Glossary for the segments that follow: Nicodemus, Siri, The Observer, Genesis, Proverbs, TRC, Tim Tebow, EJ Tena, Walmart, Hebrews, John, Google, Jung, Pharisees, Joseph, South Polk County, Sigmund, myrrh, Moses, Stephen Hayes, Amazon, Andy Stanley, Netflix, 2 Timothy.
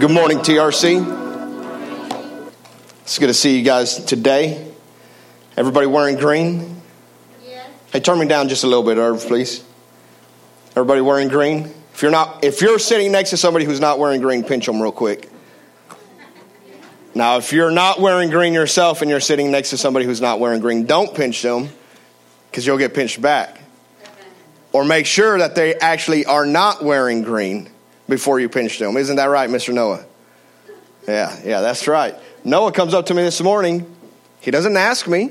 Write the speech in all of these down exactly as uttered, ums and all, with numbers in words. Good morning, T R C. It's good to see you guys today. Everybody wearing green? Yeah. Hey, turn me down just a little bit, Irv, please. Everybody wearing green? If you're not, if you're sitting next to somebody who's not wearing green, pinch them real quick. Now, if you're not wearing green yourself and you're sitting next to somebody who's not wearing green, don't pinch them because you'll get pinched back. Or make sure that they actually are not wearing green before you pinch them. Isn't that right, Mister Noah? Yeah, yeah, that's right. Noah comes up to me this morning. He doesn't ask me.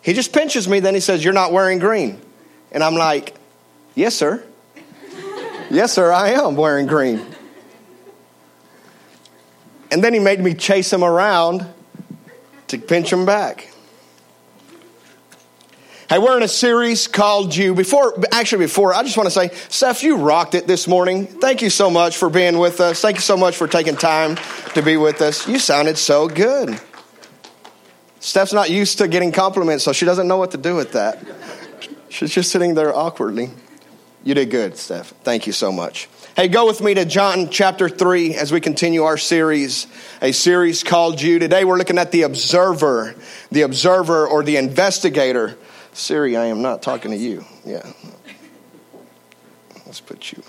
He just pinches me. Then he says, "You're not wearing green." And I'm like, "Yes, sir. Yes, sir, I am wearing green." And then he made me chase him around to pinch him back. Hey, we're in a series called You. Before, actually before, I just want to say, Seth, you rocked it this morning. Thank you so much for being with us. Thank you so much for taking time to be with us. You sounded so good. Steph's not used to getting compliments, so she doesn't know what to do with that. She's just sitting there awkwardly. You did good, Steph. Thank you so much. Hey, go with me to John chapter three as we continue our series, a series called You. Today we're looking at the observer, the observer or the investigator. Siri, I am not talking to you. Yeah. Let's put you.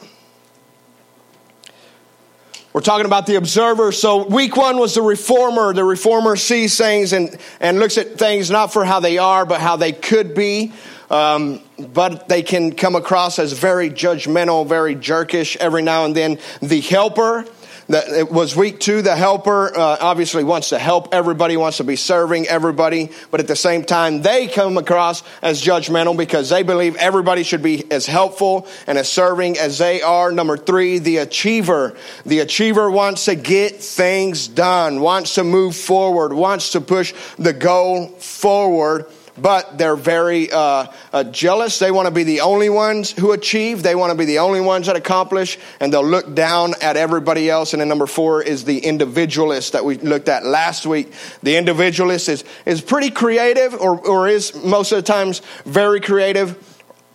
We're talking about the observer. So week one was the reformer. The reformer sees things and, and looks at things not for how they are, but how they could be. Um, but they can come across as very judgmental, very jerkish every now and then. The helper, the, it was week two, the helper uh, obviously wants to help everybody, wants to be serving everybody. But at the same time, they come across as judgmental because they believe everybody should be as helpful and as serving as they are. Number three, the achiever. The achiever wants to get things done, wants to move forward, wants to push the goal forward. But they're very uh, uh, jealous. They want to be the only ones who achieve. They want to be the only ones that accomplish. And they'll look down at everybody else. And then number four is the individualist that we looked at last week. The individualist is, is pretty creative or, or is most of the times very creative.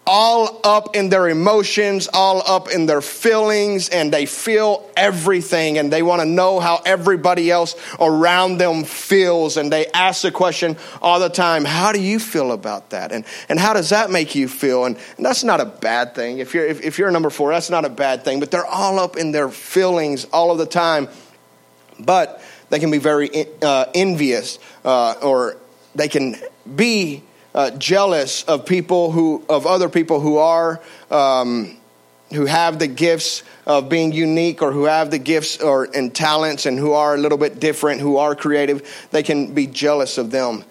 All up in their emotions, all up in their feelings, and they feel everything, and they want to know how everybody else around them feels, and they ask the question all the time, how do you feel about that, and and how does that make you feel, and, and that's not a bad thing. If you're if, if you're number four, that's not a bad thing, but they're all up in their feelings all of the time, but they can be very uh, envious, uh, or they can be Uh, jealous of people who, of other people who are, um, who have the gifts of being unique, or who have the gifts or and talents, and who are a little bit different, who are creative. They can be jealous of them.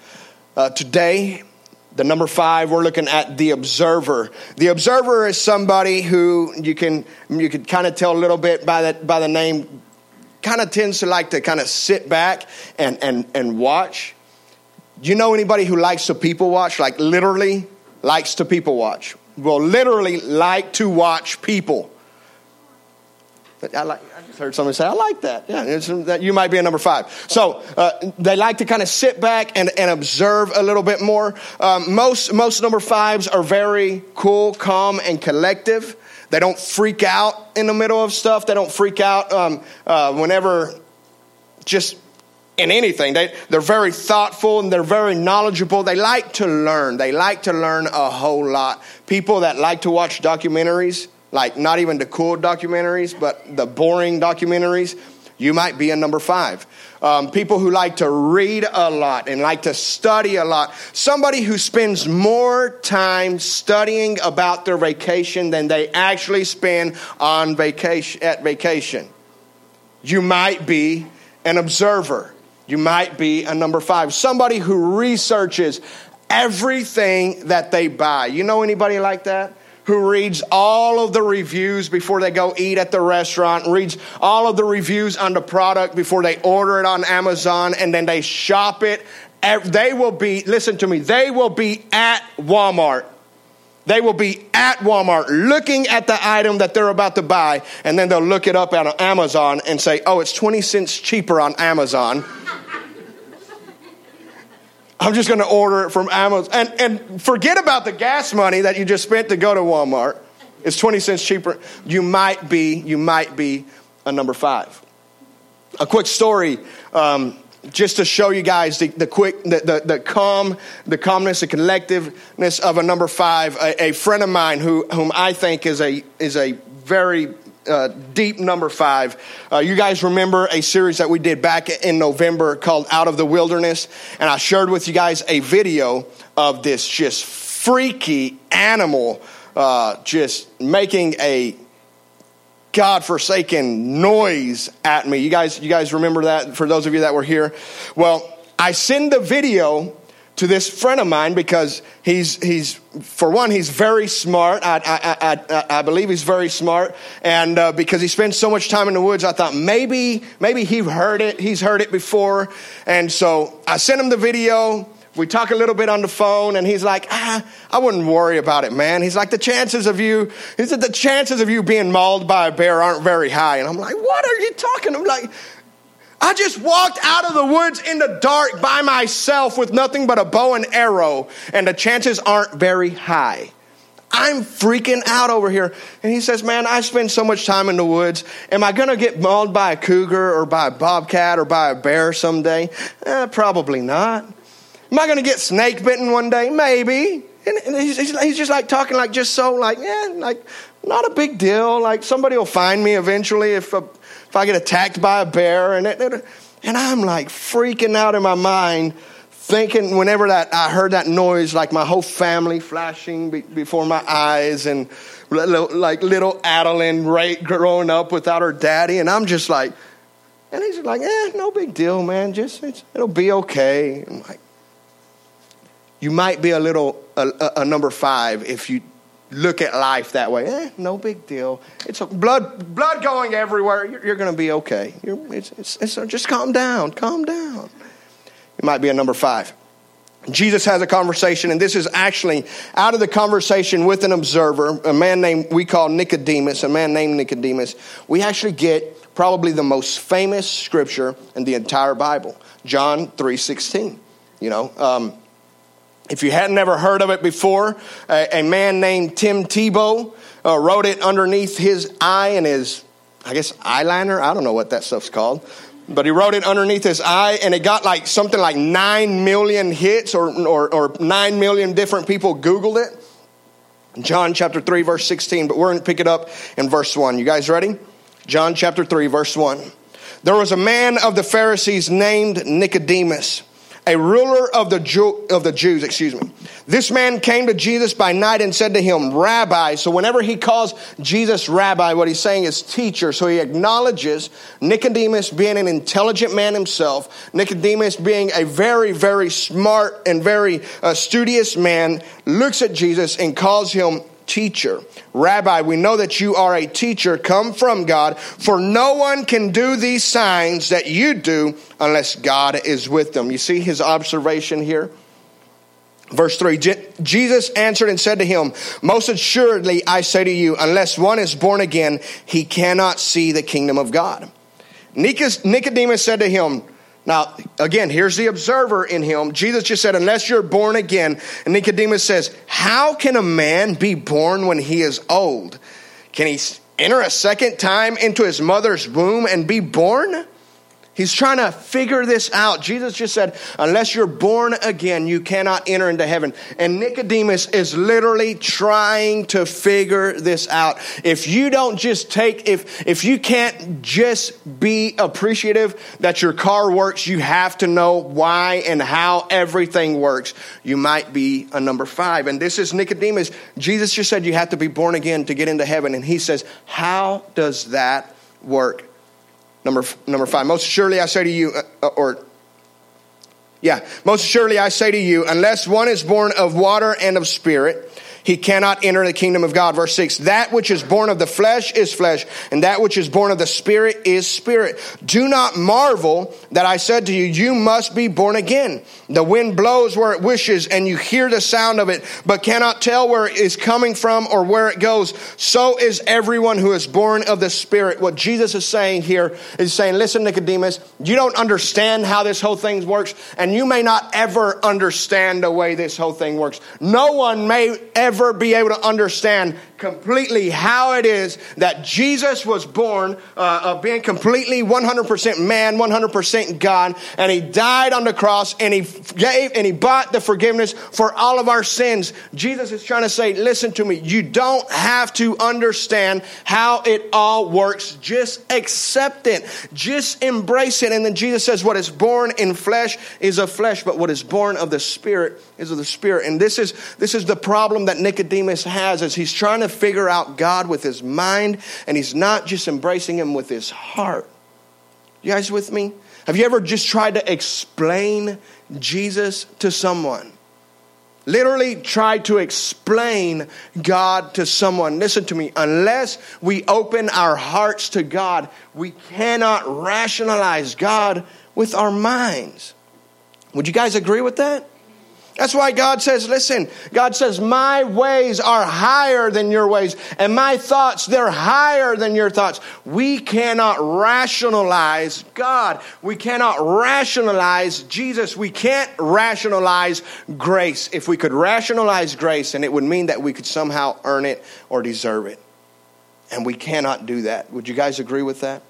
Uh, today, the number five, we're looking at the observer. The observer is somebody who you can you can kind of tell a little bit by that by the name. Kind of tends to like to kind of sit back and and and watch. Do you know anybody who likes to people watch? Like literally likes to people watch. Will literally like to watch people. But I like. I just heard somebody say, I like that. Yeah, it's, that you might be a number five. So uh, they like to kind of sit back and, and observe a little bit more. Um, most most number fives are very cool, calm, and collective. They don't freak out in the middle of stuff. They don't freak out um, uh, whenever just... in anything. They, they're very thoughtful and they're very knowledgeable. They like to learn. They like to learn a whole lot. People that like to watch documentaries, like not even the cool documentaries, but the boring documentaries, you might be a number five. Um, people who like to read a lot and like to study a lot. Somebody who spends more time studying about their vacation than they actually spend on vacation at vacation. You might be an observer. You might be a number five. Somebody who researches everything that they buy. You know anybody like that? Who reads all of the reviews before they go eat at the restaurant, reads all of the reviews on the product before they order it on Amazon, and then they shop it. They will be, listen to me, they will be at Walmart. They will be at Walmart looking at the item that they're about to buy, and then they'll look it up on Amazon and say, oh, it's twenty cents cheaper on Amazon. I'm just going to order it from Amazon. And, and forget about the gas money that you just spent to go to Walmart. It's twenty cents cheaper. You might be, you might be a number five. a quick story um, just to show you guys the, the quick, the, the, the calm, the calmness, the collectiveness of a number five. A, a friend of mine who whom I think is a is a very Uh, deep number five. Uh, you guys remember a series that we did back in November called Out of the Wilderness, and I shared with you guys a video of this just freaky animal uh, just making a godforsaken noise at me. You guys, you guys remember that, for those of you that were here? Well, I send the video to this friend of mine because he's, he's for one, he's very smart. I I I, I believe he's very smart. And uh, because he spends so much time in the woods, I thought maybe, maybe he heard it. He's heard it before. And so I sent him the video. We talk a little bit on the phone, and he's like, ah, I wouldn't worry about it, man. He's like, the chances of you, he said, the chances of you being mauled by a bear aren't very high. And I'm like, what are you talking about? I'm like, I just walked out of the woods in the dark by myself with nothing but a bow and arrow, and the chances aren't very high. I'm freaking out over here. And he says, man, I spend so much time in the woods. Am I going to get mauled by a cougar or by a bobcat or by a bear someday? Eh, probably not. Am I going to get snake bitten one day? Maybe. And he's just like talking like just so like, yeah, like not a big deal. Like somebody will find me eventually if a If I get attacked by a bear, and it, it, and I'm like freaking out in my mind, thinking whenever that I heard that noise, like my whole family flashing be, before my eyes, and little, like little Adeline right, growing up without her daddy, and I'm just like, and he's like, eh, no big deal, man, just it's, it'll be okay. I'm like, you might be a little a, a, a number five if you look at life that way. Eh, no big deal. It's a blood, blood going everywhere. You're, you're going to be okay. You're, it's, it's, it's just calm down. Calm down. It might be a number five. Jesus has a conversation, and this is actually out of the conversation with an observer, a man named we call Nicodemus, a man named Nicodemus. We actually get probably the most famous scripture in the entire Bible, John three sixteen. You know. Um, If you hadn't ever heard of it before, a, a man named Tim Tebow uh, wrote it underneath his eye and his, I guess, eyeliner. I don't know what that stuff's called. But he wrote it underneath his eye, and it got like something like nine million hits or, or, or nine million different people Googled it. John chapter three, verse sixteen. But we're going to pick it up in verse one. You guys ready? John chapter three, verse one. There was a man of the Pharisees named Nicodemus, a ruler of the Jew, of the Jews, excuse me. This man came to Jesus by night and said to him, Rabbi. So whenever he calls Jesus Rabbi, what he's saying is teacher. So he acknowledges Nicodemus being an intelligent man himself, Nicodemus being a very, very smart and very uh, studious man, looks at Jesus and calls him teacher. Rabbi, we know that you are a teacher come from God, for no one can do these signs that you do unless God is with them. You see his observation here? Verse three, Jesus answered and said to him, most assuredly I say to you, unless one is born again, he cannot see the kingdom of God. Nicodemus said to him, now, again, here's the observer in him. Jesus just said, unless you're born again. And Nicodemus says, how can a man be born when he is old? Can he enter a second time into his mother's womb and be born? He's trying to figure this out. Jesus just said, unless you're born again, you cannot enter into heaven. And Nicodemus is literally trying to figure this out. If you don't just take, if, if you can't just be appreciative that your car works, you have to know why and how everything works. You might be a number five. And this is Nicodemus. Jesus just said you have to be born again to get into heaven. And he says, how does that work? Number number five, most surely I say to you, uh, or, yeah, most surely I say to you, unless one is born of water and of spirit, he cannot enter the kingdom of God. Verse six, that which is born of the flesh is flesh, and that which is born of the spirit is spirit. Do not marvel that I said to you, you must be born again. The wind blows where it wishes, and you hear the sound of it, but cannot tell where it is coming from or where it goes. So is everyone who is born of the spirit. What Jesus is saying here is saying, listen, Nicodemus, you don't understand how this whole thing works, and you may not ever understand the way this whole thing works. No one may ever never be able to understand completely how it is that Jesus was born uh, of being completely one hundred percent man, one hundred percent God, and he died on the cross, and he gave and he bought the forgiveness for all of our sins. Jesus is trying to say, listen to me, you don't have to understand how it all works. Just accept it. Just embrace it. And then Jesus says, what is born in flesh is of flesh, but what is born of the Spirit is of the Spirit. And this is this is the problem that Nicodemus has, as he's trying to figure out God with his mind, and he's not just embracing him with his heart. You guys with me? Have you ever just tried to explain Jesus to someone? Literally try to explain God to someone. Listen to me. Unless we open our hearts to God, we cannot rationalize God with our minds. Would you guys agree with that? That's why God says, listen, God says, my ways are higher than your ways, and my thoughts, they're higher than your thoughts. We cannot rationalize God. We cannot rationalize Jesus. We can't rationalize grace. If we could rationalize grace, and it would mean that we could somehow earn it or deserve it. And we cannot do that. Would you guys agree with that?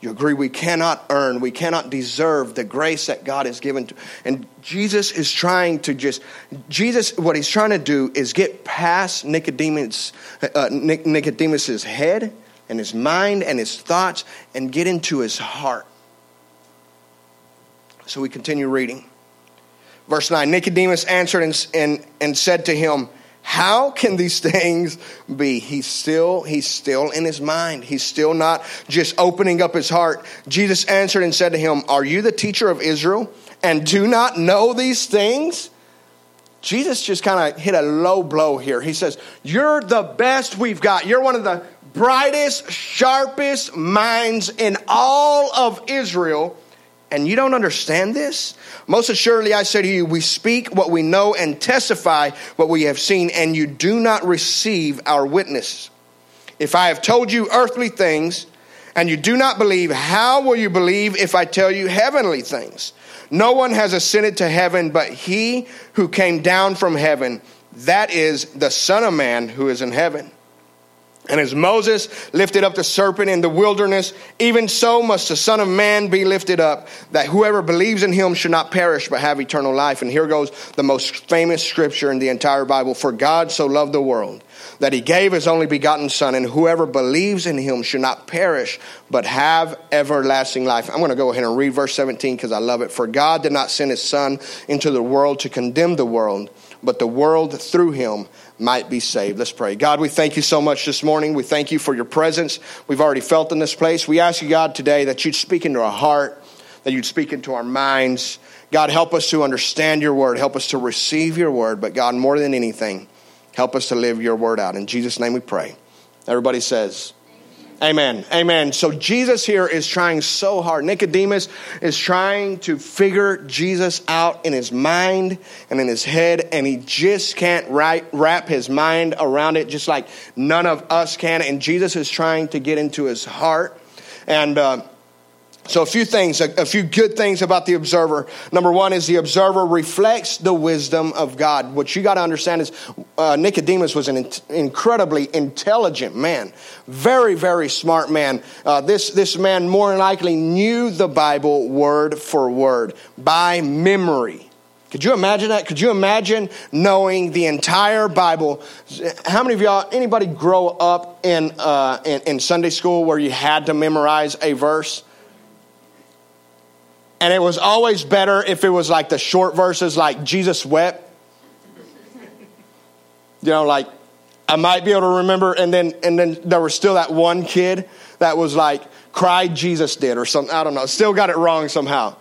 You agree we cannot earn, we cannot deserve the grace that God has given to. And Jesus is trying to just, Jesus, what he's trying to do is get past Nicodemus, uh, Nicodemus's head and his mind and his thoughts and get into his heart. So we continue reading. Verse nine, Nicodemus answered and, and, and said to him, how can these things be? He's still, he's still in his mind. He's still not just opening up his heart. Jesus answered and said to him, are you the teacher of Israel and do not know these things? Jesus just kind of hit a low blow here. He says, you're the best we've got. You're one of the brightest, sharpest minds in all of Israel. And you don't understand this? Most assuredly, I say to you, we speak what we know and testify what we have seen, and you do not receive our witness. If I have told you earthly things and you do not believe, how will you believe if I tell you heavenly things? No one has ascended to heaven but he who came down from heaven, that is the Son of Man who is in heaven. And as Moses lifted up the serpent in the wilderness, even so must the Son of Man be lifted up, that whoever believes in him should not perish but have eternal life. And here goes the most famous scripture in the entire Bible. For God so loved the world that he gave his only begotten Son, and whoever believes in him should not perish but have everlasting life. I'm going to go ahead and read verse seventeen because I love it. For God did not send his Son into the world to condemn the world, but the world through him might be saved. Let's pray. God, we thank you so much this morning. We thank you for your presence. We've already felt in this place. We ask you, God, today that you'd speak into our heart, that you'd speak into our minds. God, help us to understand your word. Help us to receive your word. But God, more than anything, help us to live your word out. In Jesus' name we pray. Everybody says, amen. Amen. So Jesus here is trying so hard. Nicodemus is trying to figure Jesus out in his mind and in his head, and he just can't wrap his mind around it, just like none of us can. And Jesus is trying to get into his heart. And uh, so a few things, a, a few good things about The Observer. Number one is The Observer reflects the wisdom of God. What you got to understand is Uh, Nicodemus was an in- incredibly intelligent man, very, very smart man. Uh, this, this man more than likely knew the Bible word for word by memory. Could you imagine that? Could you imagine knowing the entire Bible? How many of y'all, anybody grow up in, uh, in, in Sunday school where you had to memorize a verse? And it was always better if it was like the short verses like Jesus wept. You know, like, I might be able to remember, and then and then there was still that one kid that was like, cry Jesus did or something. I don't know. Still got it wrong somehow.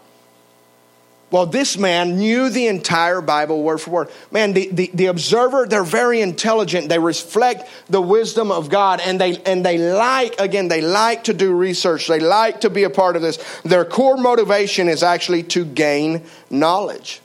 Well, this man knew the entire Bible word for word. Man, the, the, the Observer, they're very intelligent. They reflect the wisdom of God, and they and they like, again, they like to do research. They like to be a part of this. Their core motivation is actually to gain knowledge.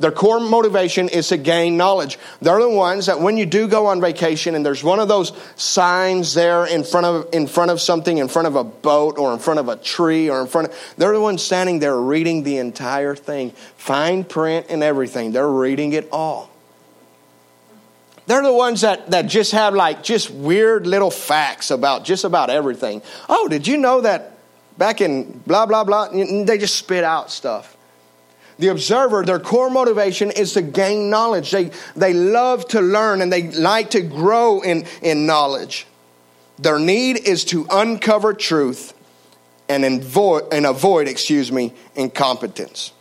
Their core motivation is to gain knowledge. They're the ones that when you do go on vacation and there's one of those signs there in front of in front of something, in front of a boat or in front of a tree or in front of, they're the ones standing there reading the entire thing, fine print and everything. They're reading it all. They're the ones that, that just have like just weird little facts about just about everything. Oh, did you know that back in blah, blah, blah? And they just spit out stuff. The observer, their core motivation is to gain knowledge. They they love to learn and they like to grow in, in knowledge. Their need is to uncover truth and avoid, and avoid, excuse me, incompetence.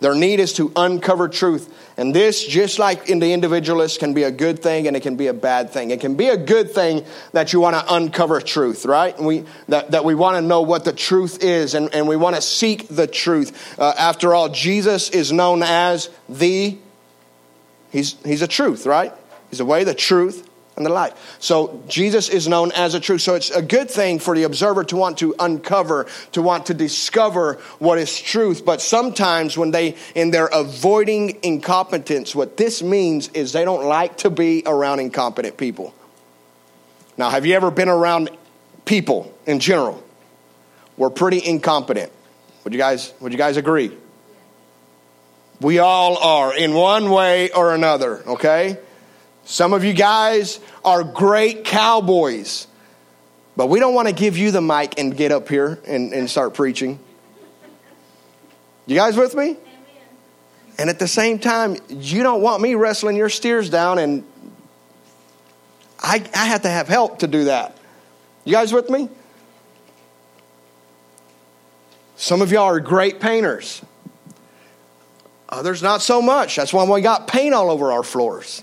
Their need is to uncover truth. And this, just like in the individualist, can be a good thing and it can be a bad thing. It can be a good thing that you want to uncover truth, right? And we that, that we want to know what the truth is and, and we want to seek the truth. Uh, after all, Jesus is known as the, he's, he's a truth, right? He's the way, the truth, and the life. So Jesus is known as a truth. So it's a good thing for the observer to want to uncover, to want to discover what is truth. But sometimes when they, in their avoiding incompetence, what this means is they don't like to be around incompetent people. Now, have you ever been around people in general? We're pretty incompetent. Would you guys, would you guys agree? We all are in one way or another, okay? Some of you guys are great cowboys, but we don't want to give you the mic and get up here and, and start preaching. You guys with me? Amen. And at the same time, you don't want me wrestling your steers down, and I, I have to have help to do that. You guys with me? Some of y'all are great painters. Others not so much. That's why we got paint all over our floors.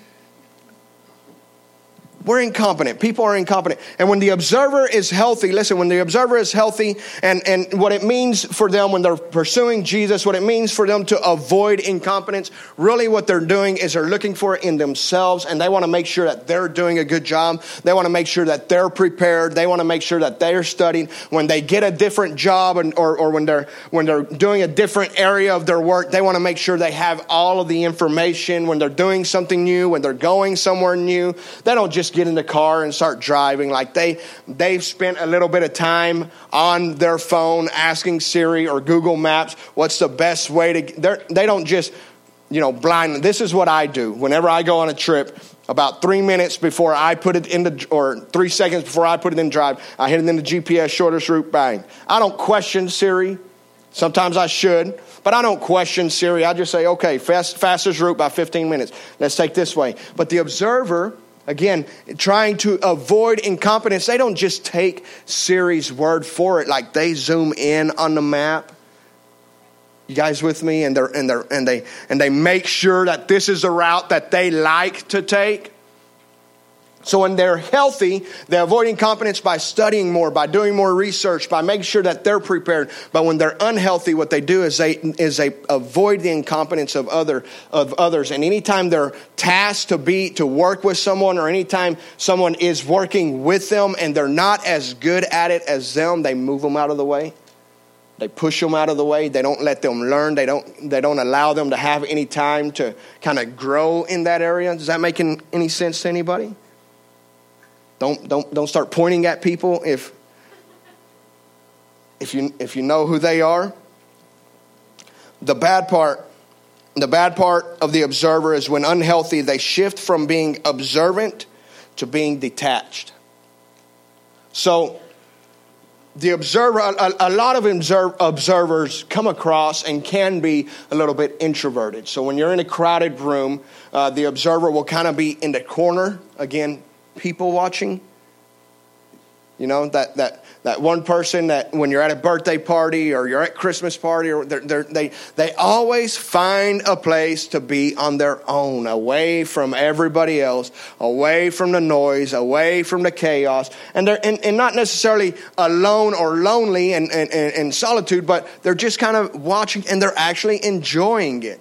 We're incompetent. People are incompetent. And when the observer is healthy, listen, when the observer is healthy and, and what it means for them when they're pursuing Jesus, what it means for them to avoid incompetence, really what they're doing is they're looking for it in themselves, and they want to make sure that they're doing a good job. They want to make sure that they're prepared. They want to make sure that they're studying. When they get a different job and, or, or when they're when they're doing a different area of their work, they want to make sure they have all of the information. When they're doing something new, when they're going somewhere new, they don't just get in the car and start driving. Like they, they've spent a little bit of time on their phone asking Siri or Google Maps, what's the best way to, they don't just, you know, blind. This is what I do. Whenever I go on a trip, about three minutes before I put it in the, or three seconds before I put it in drive, I hit it in the G P S, shortest route, bang. I don't question Siri. Sometimes I should, but I don't question Siri. I just say, okay, fast, fastest route by fifteen minutes. Let's take this way. But the observer, again, trying to avoid incompetence, they don't just take Siri's word for it. Like they zoom in on the map. You guys with me? And, they're, and, they're, and, they, and they make sure that this is the route that they like to take. So when they're healthy, they avoid incompetence by studying more, by doing more research, by making sure that they're prepared. But when they're unhealthy, what they do is they is they avoid the incompetence of other of others. And anytime they're tasked to be to work with someone, or anytime someone is working with them and they're not as good at it as them, they move them out of the way. They push them out of the way. They don't let them learn. They don't they don't allow them to have any time to kind of grow in that area. Is that making any sense to anybody? Don't don't don't start pointing at people if if you if you know who they are. The bad part, the bad part of the observer is when unhealthy, they shift from being observant to being detached. So the observer, a, a lot of observe, observers come across and can be a little bit introverted. So when you're in a crowded room, uh, the observer will kind of be in the corner again. People watching, you know, that that that one person that when you're at a birthday party or you're at Christmas party, or they're, they're, they they always find a place to be on their own, away from everybody else, away from the noise, away from the chaos, and they're and, and not necessarily alone or lonely and and, and and solitude, but they're just kind of watching and they're actually enjoying it.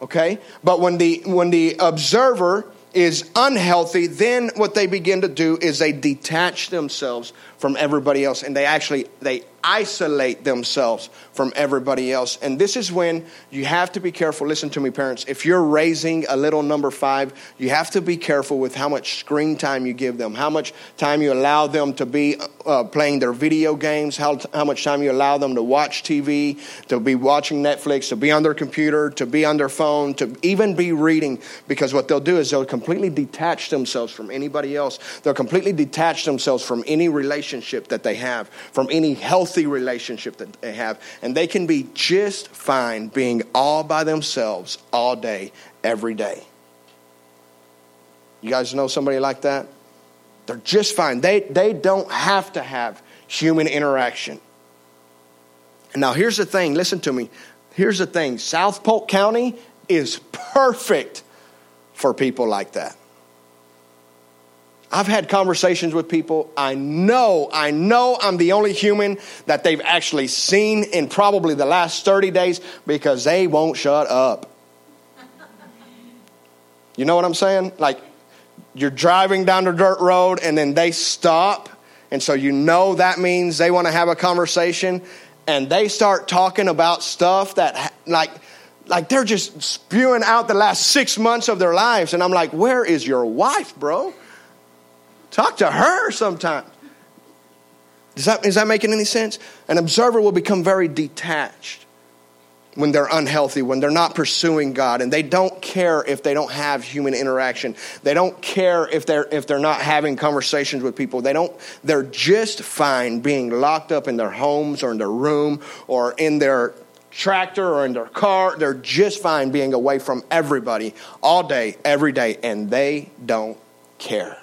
Okay, but when the when the observer is unhealthy, then what they begin to do is they detach themselves from everybody else, and they actually, they isolate themselves from everybody else. And this is when you have to be careful. Listen to me, parents. If you're raising a little number five, you have to be careful with how much screen time you give them, how much time you allow them to be uh, playing their video games, how, how much time you allow them to watch T V, to be watching Netflix, to be on their computer, to be on their phone, to even be reading. Because what they'll do is they'll completely detach themselves from anybody else. They'll completely detach themselves from any relationship that they have, from any health relationship that they have, and they can be just fine being all by themselves all day, every day. You guys know somebody like that? They're just fine. They they don't have to have human interaction. And now here's the thing. Listen to me. Here's the thing. South Polk County is perfect for people like that. I've had conversations with people. I know, I know I'm the only human that they've actually seen in probably the last thirty days because they won't shut up. You know what I'm saying? Like, you're driving down the dirt road and then they stop. And so you know that means they want to have a conversation. And they start talking about stuff that, like, like they're just spewing out the last six months of their lives. And I'm like, where is your wife, bro? Talk to her sometimes. Is that, is that making any sense? An observer will become very detached when they're unhealthy, when they're not pursuing God, and they don't care if they don't have human interaction. They don't care if they're if they're not having conversations with people. They don't. They're just fine being locked up in their homes or in their room or in their tractor or in their car. They're just fine being away from everybody all day, every day, and they don't care.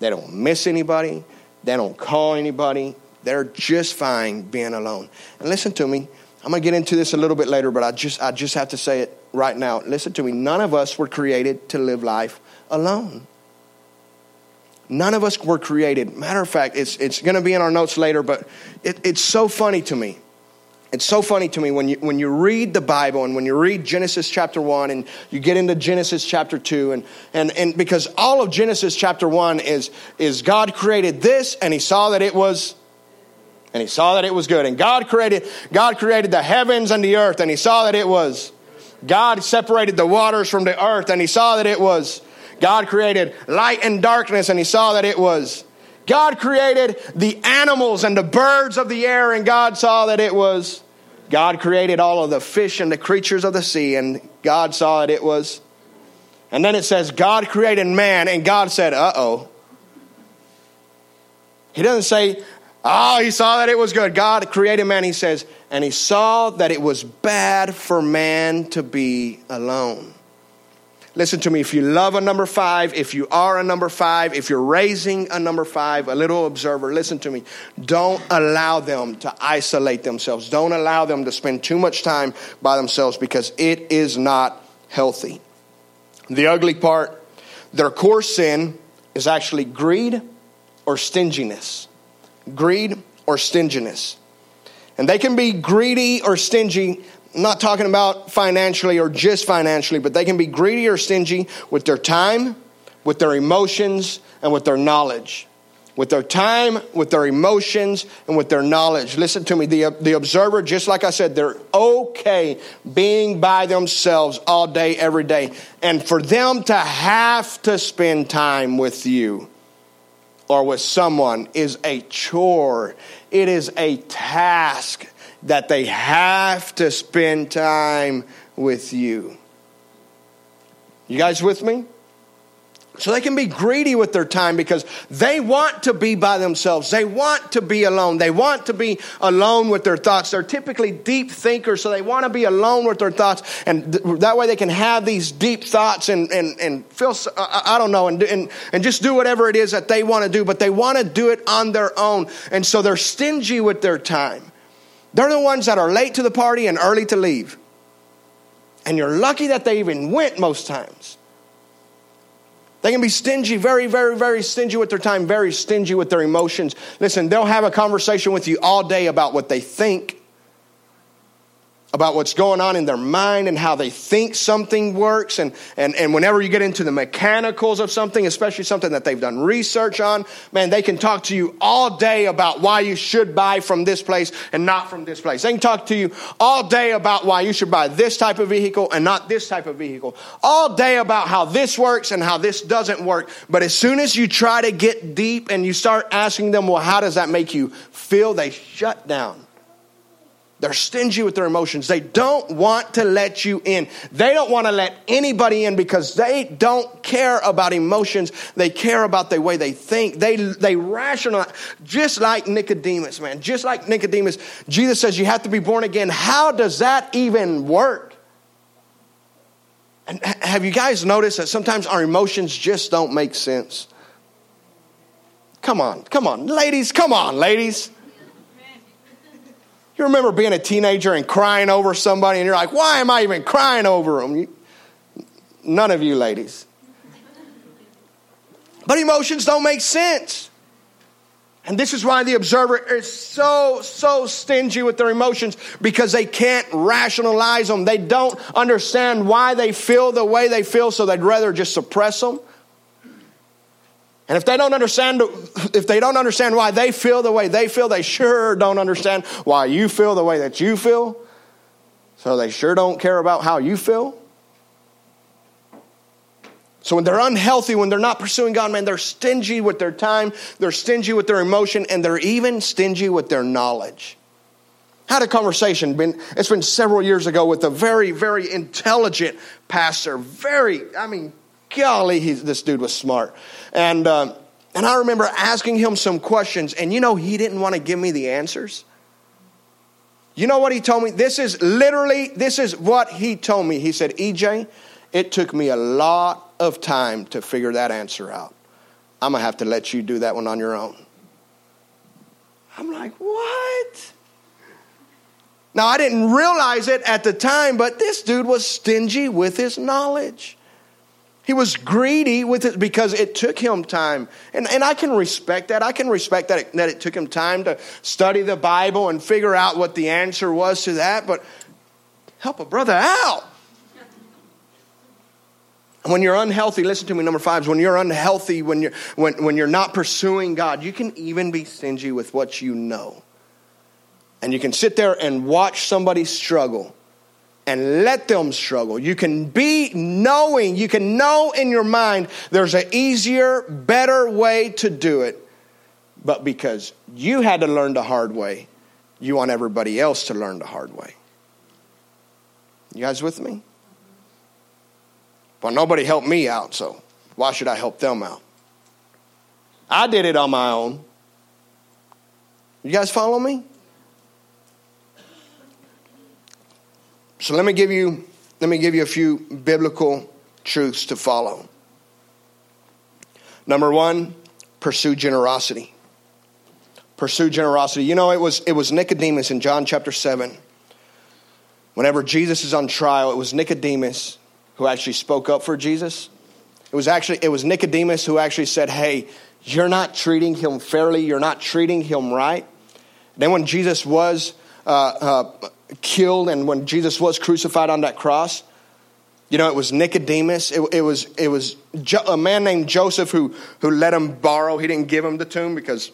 They don't miss anybody. They don't call anybody. They're just fine being alone. And listen to me. I'm going to get into this a little bit later, but I just I just have to say it right now. Listen to me. None of us were created to live life alone. None of us were created. Matter of fact, it's it's going to be in our notes later, but it, it's so funny to me. It's so funny to me when you when you read the Bible and when you read Genesis chapter one and you get into Genesis chapter two and and and because all of Genesis chapter one is is God created this and he saw that it was and he saw that it was good. And God created God created the heavens and the earth and he saw that it was. God separated the waters from the earth and he saw that it was. God created light and darkness and he saw that it was. God created the animals and the birds of the air, and God saw that it was. God created all of the fish and the creatures of the sea, and God saw that it was. And then it says, God created man, and God said, uh-oh. He doesn't say, oh, he saw that it was good. God created man, he says, and he saw that it was bad for man to be alone. Listen to me, if you love a number five, if you are a number five, if you're raising a number five, a little observer, listen to me. Don't allow them to isolate themselves. Don't allow them to spend too much time by themselves because it is not healthy. The ugly part, their core sin is actually greed or stinginess. Greed or stinginess. And they can be greedy or stingy. I'm not talking about financially or just financially, but they can be greedy or stingy with their time, with their emotions, and with their knowledge. With their time, with their emotions, and with their knowledge. Listen to me, the, the observer, just like I said, they're okay being by themselves all day, every day. And for them to have to spend time with you or with someone is a chore. It is a task that they have to spend time with you. You guys with me? So they can be greedy with their time because they want to be by themselves. They want to be alone. They want to be alone with their thoughts. They're typically deep thinkers, so they want to be alone with their thoughts. And th- that way they can have these deep thoughts and and, and feel, uh, I don't know, and, and, and just do whatever it is that they want to do. But they want to do it on their own. And so they're stingy with their time. They're the ones that are late to the party and early to leave. And you're lucky that they even went most times. They can be stingy, very, very, very stingy with their time, very stingy with their emotions. Listen, they'll have a conversation with you all day about what they think, about what's going on in their mind and how they think something works. And, and, and whenever you get into the mechanicals of something, especially something that they've done research on, man, they can talk to you all day about why you should buy from this place and not from this place. They can talk to you all day about why you should buy this type of vehicle and not this type of vehicle. All day about how this works and how this doesn't work. But as soon as you try to get deep and you start asking them, well, how does that make you feel? They shut down. They're stingy with their emotions. They don't want to let you in. They don't want to let anybody in because they don't care about emotions. They care about the way they think. They they rationalize. Just like Nicodemus, man. Just like Nicodemus. Jesus says you have to be born again. How does that even work? And have you guys noticed that sometimes our emotions just don't make sense? Come on. Come on. Ladies, come on, ladies. You remember being a teenager and crying over somebody and you're like, why am I even crying over them? You, none of you ladies. But emotions don't make sense. And this is why the observer is so, so stingy with their emotions, because they can't rationalize them. They don't understand why they feel the way they feel, so they'd rather just suppress them. And if they don't understand, if they don't understand why they feel the way they feel, they sure don't understand why you feel the way that you feel. So they sure don't care about how you feel. So when they're unhealthy, when they're not pursuing God, man, they're stingy with their time, they're stingy with their emotion, and they're even stingy with their knowledge. I had a conversation, been, it's been several years ago, with a very, very intelligent pastor. Very, I mean, golly, he's, this dude was smart. And um, and I remember asking him some questions, and you know, he didn't want to give me the answers. You know what he told me? This is literally, this is what he told me. He said, E J, it took me a lot of time to figure that answer out. I'm going to have to let you do that one on your own. I'm like, what? Now, I didn't realize it at the time, but this dude was stingy with his knowledge. He was greedy with it because it took him time. And and I can respect that. I can respect that it, that it took him time to study the Bible and figure out what the answer was to that. But help a brother out. When you're unhealthy, listen to me, number five is when you're unhealthy, when you're, when, when you're not pursuing God, you can even be stingy with what you know. And you can sit there and watch somebody struggle. And let them struggle. You can be knowing, you can know in your mind there's an easier, better way to do it. But because you had to learn the hard way, you want everybody else to learn the hard way. You guys with me? Well, nobody helped me out, so why should I help them out? I did it on my own. You guys follow me? So let me give you let me give you a few biblical truths to follow. Number one, pursue generosity. Pursue generosity. You know, it was it was Nicodemus in John chapter seven. Whenever Jesus is on trial, it was Nicodemus who actually spoke up for Jesus. It was actually it was Nicodemus who actually said, "Hey, you're not treating him fairly. You're not treating him right." Then when Jesus was uh, uh, killed and when Jesus was crucified on that cross, you know, it was Nicodemus. It, it was it was jo- a man named Joseph who who let him borrow. He didn't give him the tomb because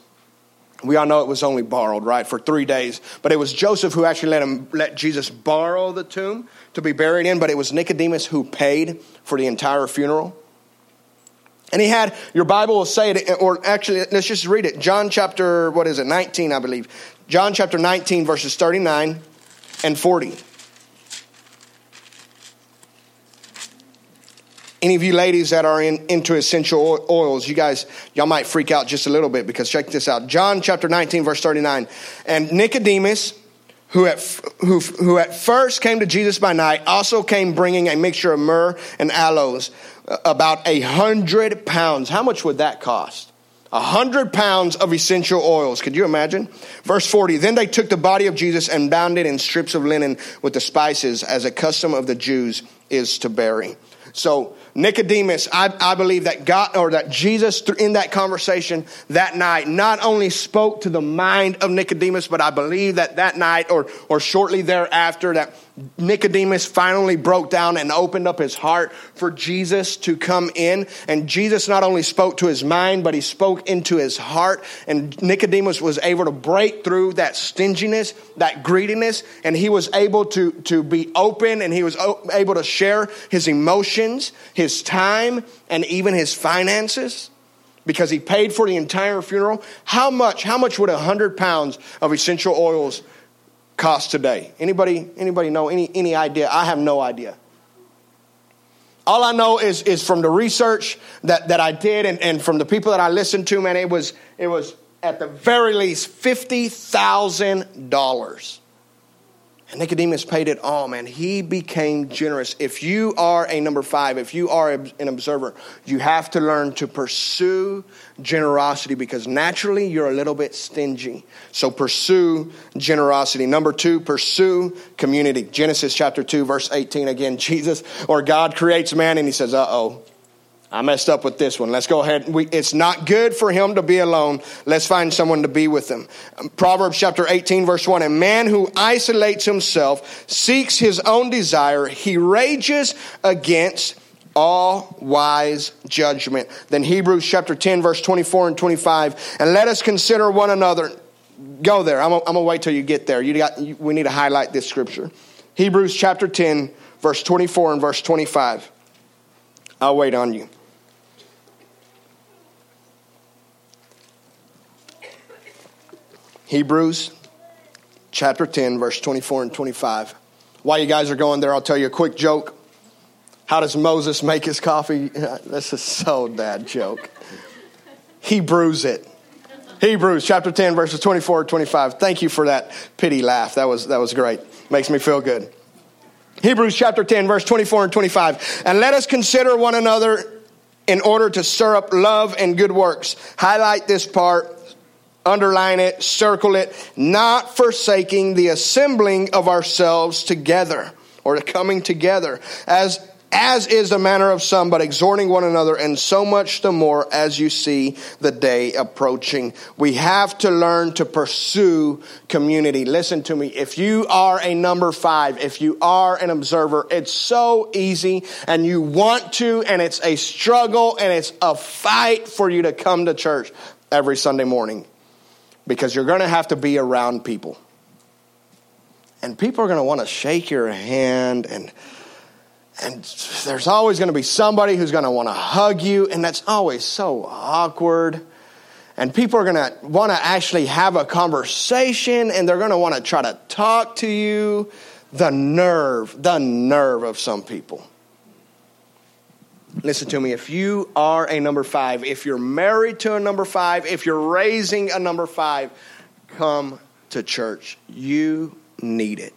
we all know it was only borrowed, right, for three days. But it was Joseph who actually let him let Jesus borrow the tomb to be buried in. But it was Nicodemus who paid for the entire funeral. And he had, your Bible will say it, or actually, let's just read it. John chapter, what is it, nineteen, I believe. John chapter nineteen, verses thirty-nine. And forty. Any of you ladies that are in, into essential oils, you guys, y'all might freak out just a little bit because check this out. John chapter nineteen, verse thirty-nine. And Nicodemus, who at, who, who at first came to Jesus by night, also came bringing a mixture of myrrh and aloes, about a hundred pounds. How much would that cost? A hundred pounds of essential oils. Could you imagine? Verse forty, then they took the body of Jesus and bound it in strips of linen with the spices, as a custom of the Jews is to bury. So Nicodemus, I, I believe that God, or that Jesus, in that conversation that night, not only spoke to the mind of Nicodemus, but I believe that that night, or or shortly thereafter, that Nicodemus finally broke down and opened up his heart for Jesus to come in. And Jesus not only spoke to his mind, but he spoke into his heart. And Nicodemus was able to break through that stinginess, that greediness, and he was able to, to be open, and he was able to share his emotions, his time, and even his finances, because he paid for the entire funeral. How much, how much would one hundred pounds of essential oils cost today? Anybody anybody know any any idea? I have no idea. All I know is is from the research that, that I did and, and from the people that I listened to, man, it was it was at the very least fifty thousand dollars. And Nicodemus paid it all, man. He became generous. If you are a number five, if you are an observer, you have to learn to pursue generosity, because naturally you're a little bit stingy. So pursue generosity. Number two, pursue community. Genesis chapter two, verse eighteen. Again, Jesus or God creates man and he says, uh-oh, I messed up with this one. Let's go ahead. We, it's not good for him to be alone. Let's find someone to be with him. Proverbs chapter eighteen, verse one. A man who isolates himself seeks his own desire. He rages against all wise judgment. Then Hebrews chapter ten, verse twenty-four and twenty-five. And let us consider one another. Go there. I'm going to wait till you get there. You got. You, we need to highlight this scripture. Hebrews chapter ten, verse twenty-four and verse twenty-five. I'll wait on you. Hebrews chapter ten, verse twenty-four and twenty-five. While you guys are going there, I'll tell you a quick joke. How does Moses make his coffee? This is so bad joke. He brews it. Hebrews chapter ten, verses twenty-four and twenty-five. Thank you for that pity laugh. That was, that was great. Makes me feel good. Hebrews chapter ten, verse twenty-four and twenty-five. And let us consider one another in order to stir up love and good works. Highlight this part. Underline it, circle it, not forsaking the assembling of ourselves together, or the coming together, as as is the manner of some, but exhorting one another, and so much the more as you see the day approaching. We have to learn to pursue community. Listen to me. If you are a number five, if you are an observer, it's so easy, and you want to, and it's a struggle, and it's a fight for you to come to church every Sunday morning. Because you're going to have to be around people. And people are going to want to shake your hand. And, and there's always going to be somebody who's going to want to hug you. And that's always so awkward. And people are going to want to actually have a conversation. And they're going to want to try to talk to you. The nerve, the nerve of some people. Listen to me, if you are a number five, if you're married to a number five, if you're raising a number five, come to church. You need it.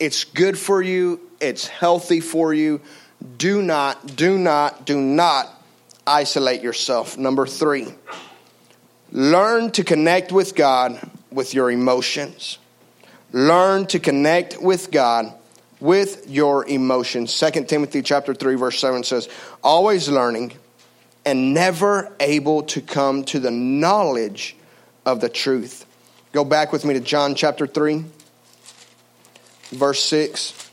It's good for you. It's healthy for you. Do not, do not, do not isolate yourself. Number three, learn to connect with God with your emotions. Learn to connect with God with your emotions. Second Timothy chapter three, verse seven says, always learning and never able to come to the knowledge of the truth. Go back with me to John chapter three, verse six.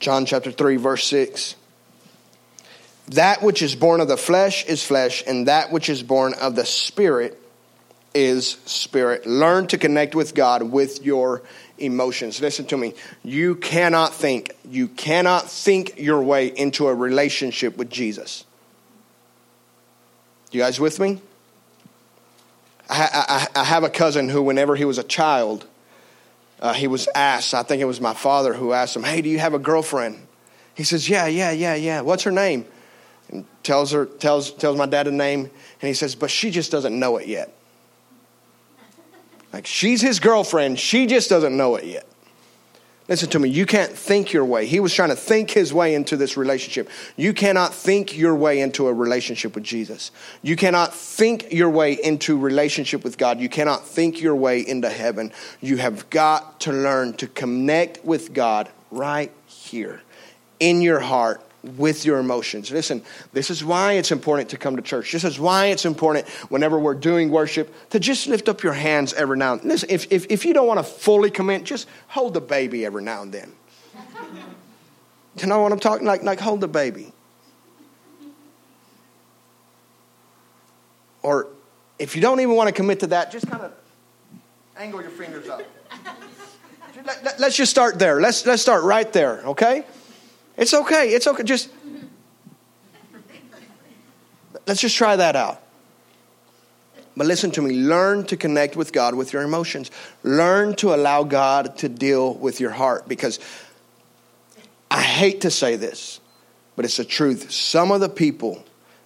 John chapter three, verse six. That which is born of the flesh is flesh, and that which is born of the spirit is spirit. Learn to connect with God with your emotions. Listen to me. You cannot think. You cannot think your way into a relationship with Jesus. You guys with me? I, I, I have a cousin who, whenever he was a child, uh, he was asked, I think it was my father who asked him, hey, do you have a girlfriend? He says, yeah, yeah, yeah, yeah. What's her name? And tells her, tells, tells my dad the name. And he says, but she just doesn't know it yet. Like, she's his girlfriend. She just doesn't know it yet. Listen to me. You can't think your way. He was trying to think his way into this relationship. You cannot think your way into a relationship with Jesus. You cannot think your way into relationship with God. You cannot think your way into heaven. You have got to learn to connect with God right here in your heart with your emotions. Listen, this is why it's important to come to church. This is why it's important whenever we're doing worship to just lift up your hands every now and then. Listen, if, if, if you don't want to fully commit, just hold the baby every now and then. You know what I'm talking? Like, like hold the baby. Or if you don't even want to commit to that, just kind of angle your fingers up. let, let, let's just start there. Let's let's start right there, okay? It's okay. It's okay. Just let's just try that out. But listen to me. Learn to connect with God with your emotions. Learn to allow God to deal with your heart, because I hate to say this, but it's the truth. Some of the people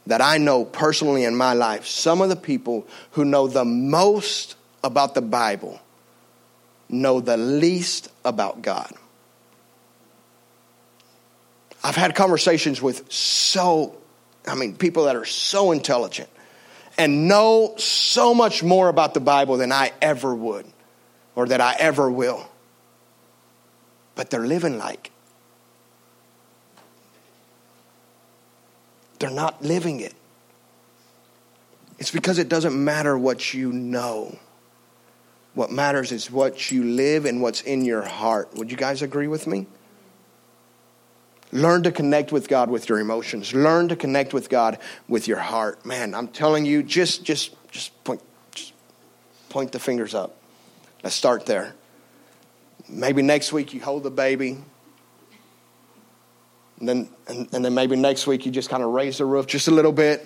that I know personally in my life, some of the people who know the most about the Bible know the least about God. I've had conversations with so, I mean, people that are so intelligent and know so much more about the Bible than I ever would or that I ever will. But they're living like. They're not living it. It's because it doesn't matter what you know. What matters is what you live and what's in your heart. Would you guys agree with me? Learn to connect with God with your emotions. Learn to connect with God with your heart. Man, I'm telling you, just just just point just point the fingers up. Let's start there. Maybe next week you hold the baby. And then, and, and then maybe next week you just kind of raise the roof just a little bit.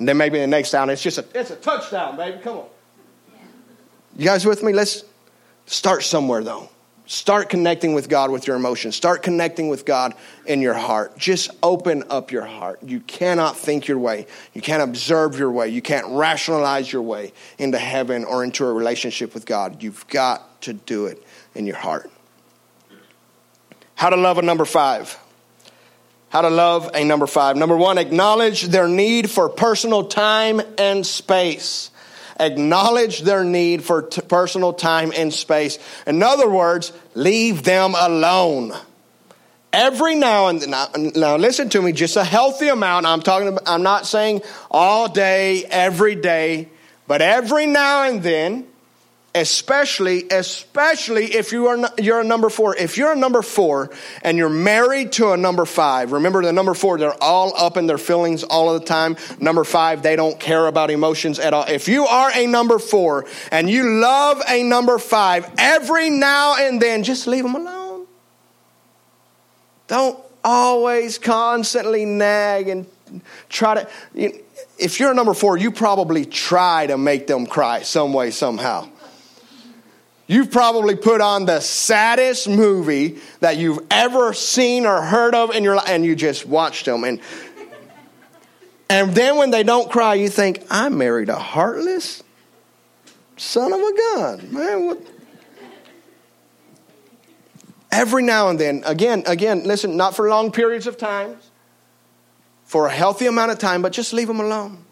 And then maybe the next down, it's just a, it's a touchdown, baby. Come on. You guys with me? Let's start somewhere, though. Start connecting with God with your emotions. Start connecting with God in your heart. Just open up your heart. You cannot think your way. You can't observe your way. You can't rationalize your way into heaven or into a relationship with God. You've got to do it in your heart. How to love a number five. How to love a number five. Number one, acknowledge their need for personal time and space. Acknowledge their need for t- personal time and space. In other words, leave them alone. Every now and then, now, now listen to me, just a healthy amount. I'm talking about, I'm not saying all day, every day, but every now and then. Especially, especially if you are you're a number four. If you're a number four and you're married to a number five, remember the number four, they're all up in their feelings all of the time. Number five, they don't care about emotions at all. If you are a number four and you love a number five, every now and then, just leave them alone. Don't always constantly nag and try to... You, if you're a number four, you probably try to make them cry some way, somehow. You've probably put on the saddest movie that you've ever seen or heard of in your life, and you just watched them. And, and then when they don't cry, you think, I married a heartless son of a gun. Man, what? Every now and then, again, again, listen, not for long periods of time, for a healthy amount of time, but just leave them alone.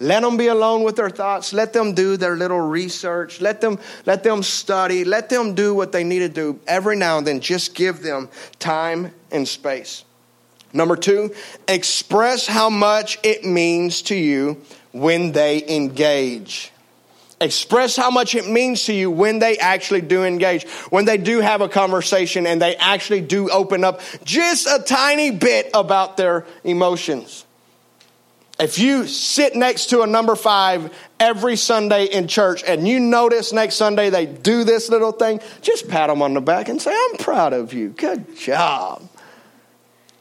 Let them be alone with their thoughts. Let them do their little research. Let them, let them study. Let them do what they need to do. Every now and then, just give them time and space. Number two, express how much it means to you when they engage. Express how much it means to you when they actually do engage, when they do have a conversation and they actually do open up just a tiny bit about their emotions. If you sit next to a number five every Sunday in church and you notice next Sunday they do this little thing, just pat them on the back and say, I'm proud of you. Good job.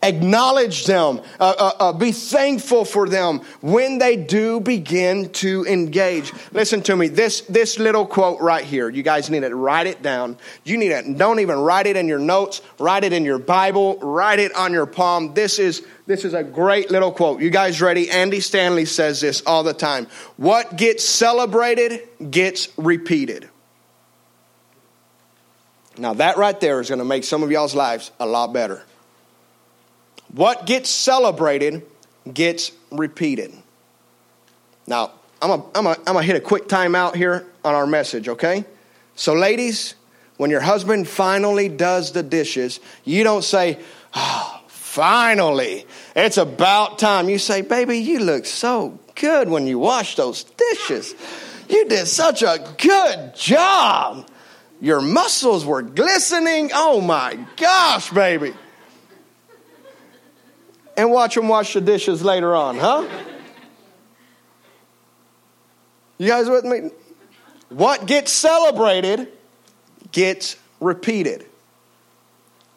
Acknowledge them. Uh, uh, uh, be thankful for them when they do begin to engage. Listen to me. This this little quote right here. You guys need to write it down. You need to don't even write it in your notes. Write it in your Bible. Write it on your palm. This is this is a great little quote. You guys ready? Andy Stanley says this all the time. What gets celebrated gets repeated. Now that right there is going to make some of y'all's lives a lot better. What gets celebrated gets repeated. Now, I'm a, I'm a, I'm a hit a quick timeout here on our message, okay? So ladies, when your husband finally does the dishes, you don't say, oh, finally, it's about time. You say, baby, you look so good when you wash those dishes. You did such a good job. Your muscles were glistening. Oh, my gosh, baby. And watch them wash the dishes later on, huh? You guys with me? What gets celebrated gets repeated.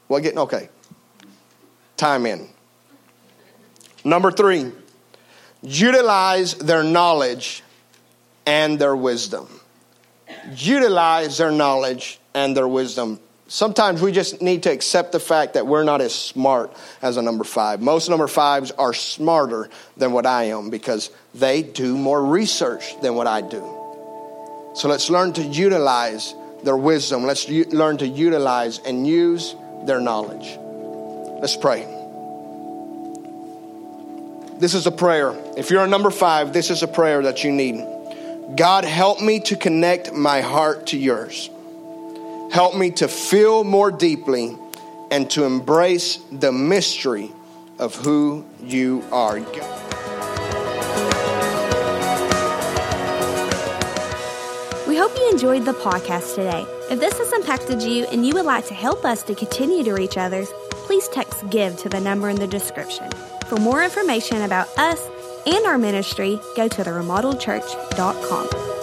What getting, okay. Time in. Number three, utilize their knowledge and their wisdom. Utilize their knowledge and their wisdom. Sometimes we just need to accept the fact that we're not as smart as a number five. Most number fives are smarter than what I am because they do more research than what I do. So let's learn to utilize their wisdom. Let's u- learn to utilize and use their knowledge. Let's pray. This is a prayer. If you're a number five, this is a prayer that you need. God, help me to connect my heart to yours. Help me to feel more deeply and to embrace the mystery of who you are. We hope you enjoyed the podcast today. If this has impacted you and you would like to help us to continue to reach others, please text GIVE to the number in the description. For more information about us and our ministry, go to the remodeled church dot com.